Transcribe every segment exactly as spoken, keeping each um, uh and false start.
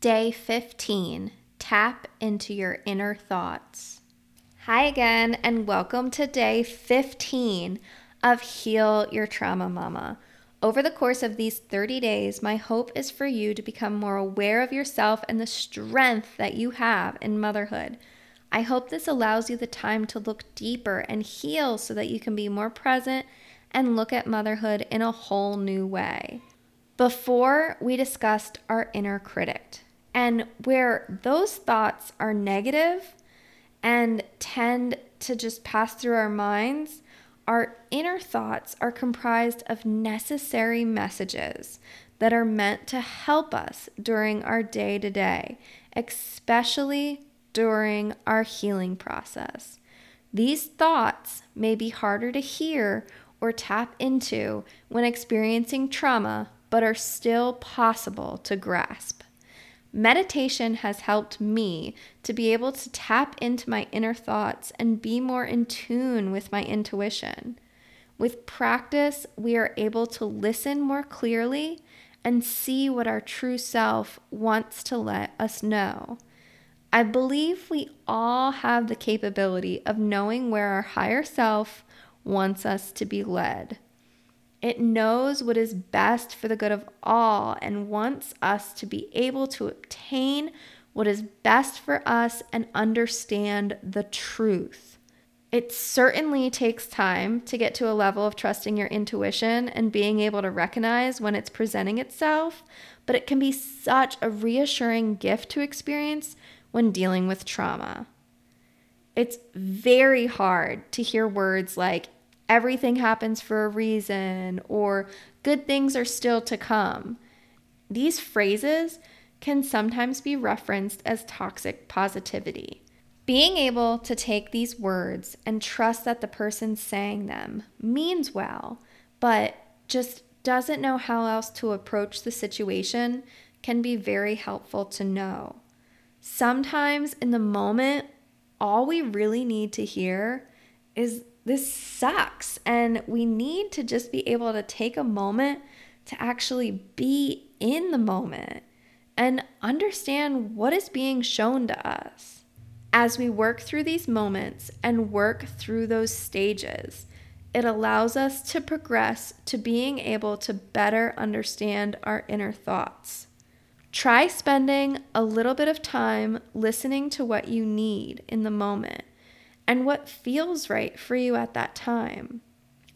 Day fifteen, Tap into Your Inner Thoughts. Hi again, and welcome to day fifteen of Heal Your Trauma Mama. Over the course of these thirty days, my hope is for you to become more aware of yourself and the strength that you have in motherhood. I hope this allows you the time to look deeper and heal so that you can be more present and look at motherhood in a whole new way. Before, we discussed our inner critic, and where those thoughts are negative and tend to just pass through our minds, our inner thoughts are comprised of necessary messages that are meant to help us during our day-to-day, especially during our healing process. These thoughts may be harder to hear or tap into when experiencing trauma, but are still possible to grasp. Meditation has helped me to be able to tap into my inner thoughts and be more in tune with my intuition. With practice, we are able to listen more clearly and see what our true self wants to let us know. I believe we all have the capability of knowing where our higher self wants us to be led. It knows what is best for the good of all and wants us to be able to obtain what is best for us and understand the truth. It certainly takes time to get to a level of trusting your intuition and being able to recognize when it's presenting itself, but it can be such a reassuring gift to experience when dealing with trauma. It's very hard to hear words like, everything happens for a reason, or good things are still to come. These phrases can sometimes be referenced as toxic positivity. Being able to take these words and trust that the person saying them means well, but just doesn't know how else to approach the situation can be very helpful to know. Sometimes in the moment, all we really need to hear is this sucks, and we need to just be able to take a moment to actually be in the moment and understand what is being shown to us. As we work through these moments and work through those stages, it allows us to progress to being able to better understand our inner thoughts. Try spending a little bit of time listening to what you need in the moment and what feels right for you at that time.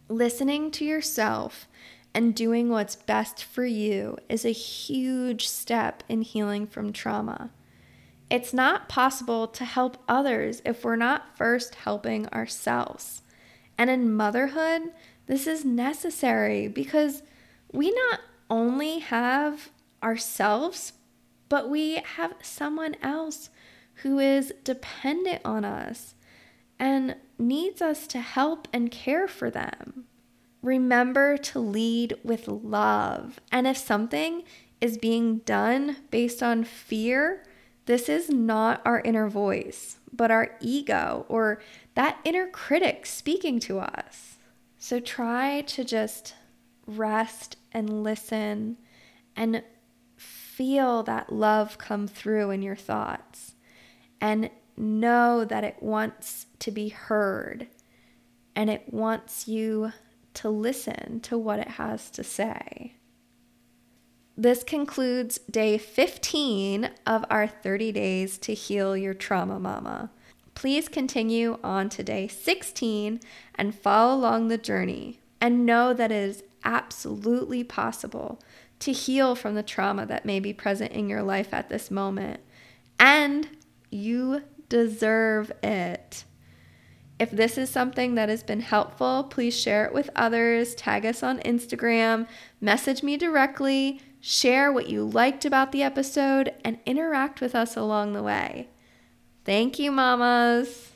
Listening to yourself and doing what's best for you is a huge step in healing from trauma. It's not possible to help others if we're not first helping ourselves. And in motherhood, this is necessary because we not only have ourselves, but we have someone else who is dependent on us and needs us to help and care for them. Remember to lead with love. And if something is being done based on fear, this is not our inner voice, but our ego or that inner critic speaking to us. So try to just rest and listen and feel that love come through in your thoughts. And know that it wants to be heard and it wants you to listen to what it has to say. This concludes day fifteen of our thirty days to heal your trauma mama. Please continue on to day sixteen and follow along the journey, and know that it is absolutely possible to heal from the trauma that may be present in your life at this moment, and you deserve it. If this is something that has been helpful, please share it with others, tag us on Instagram, message me directly, share what you liked about the episode, and interact with us along the way. Thank you, mamas.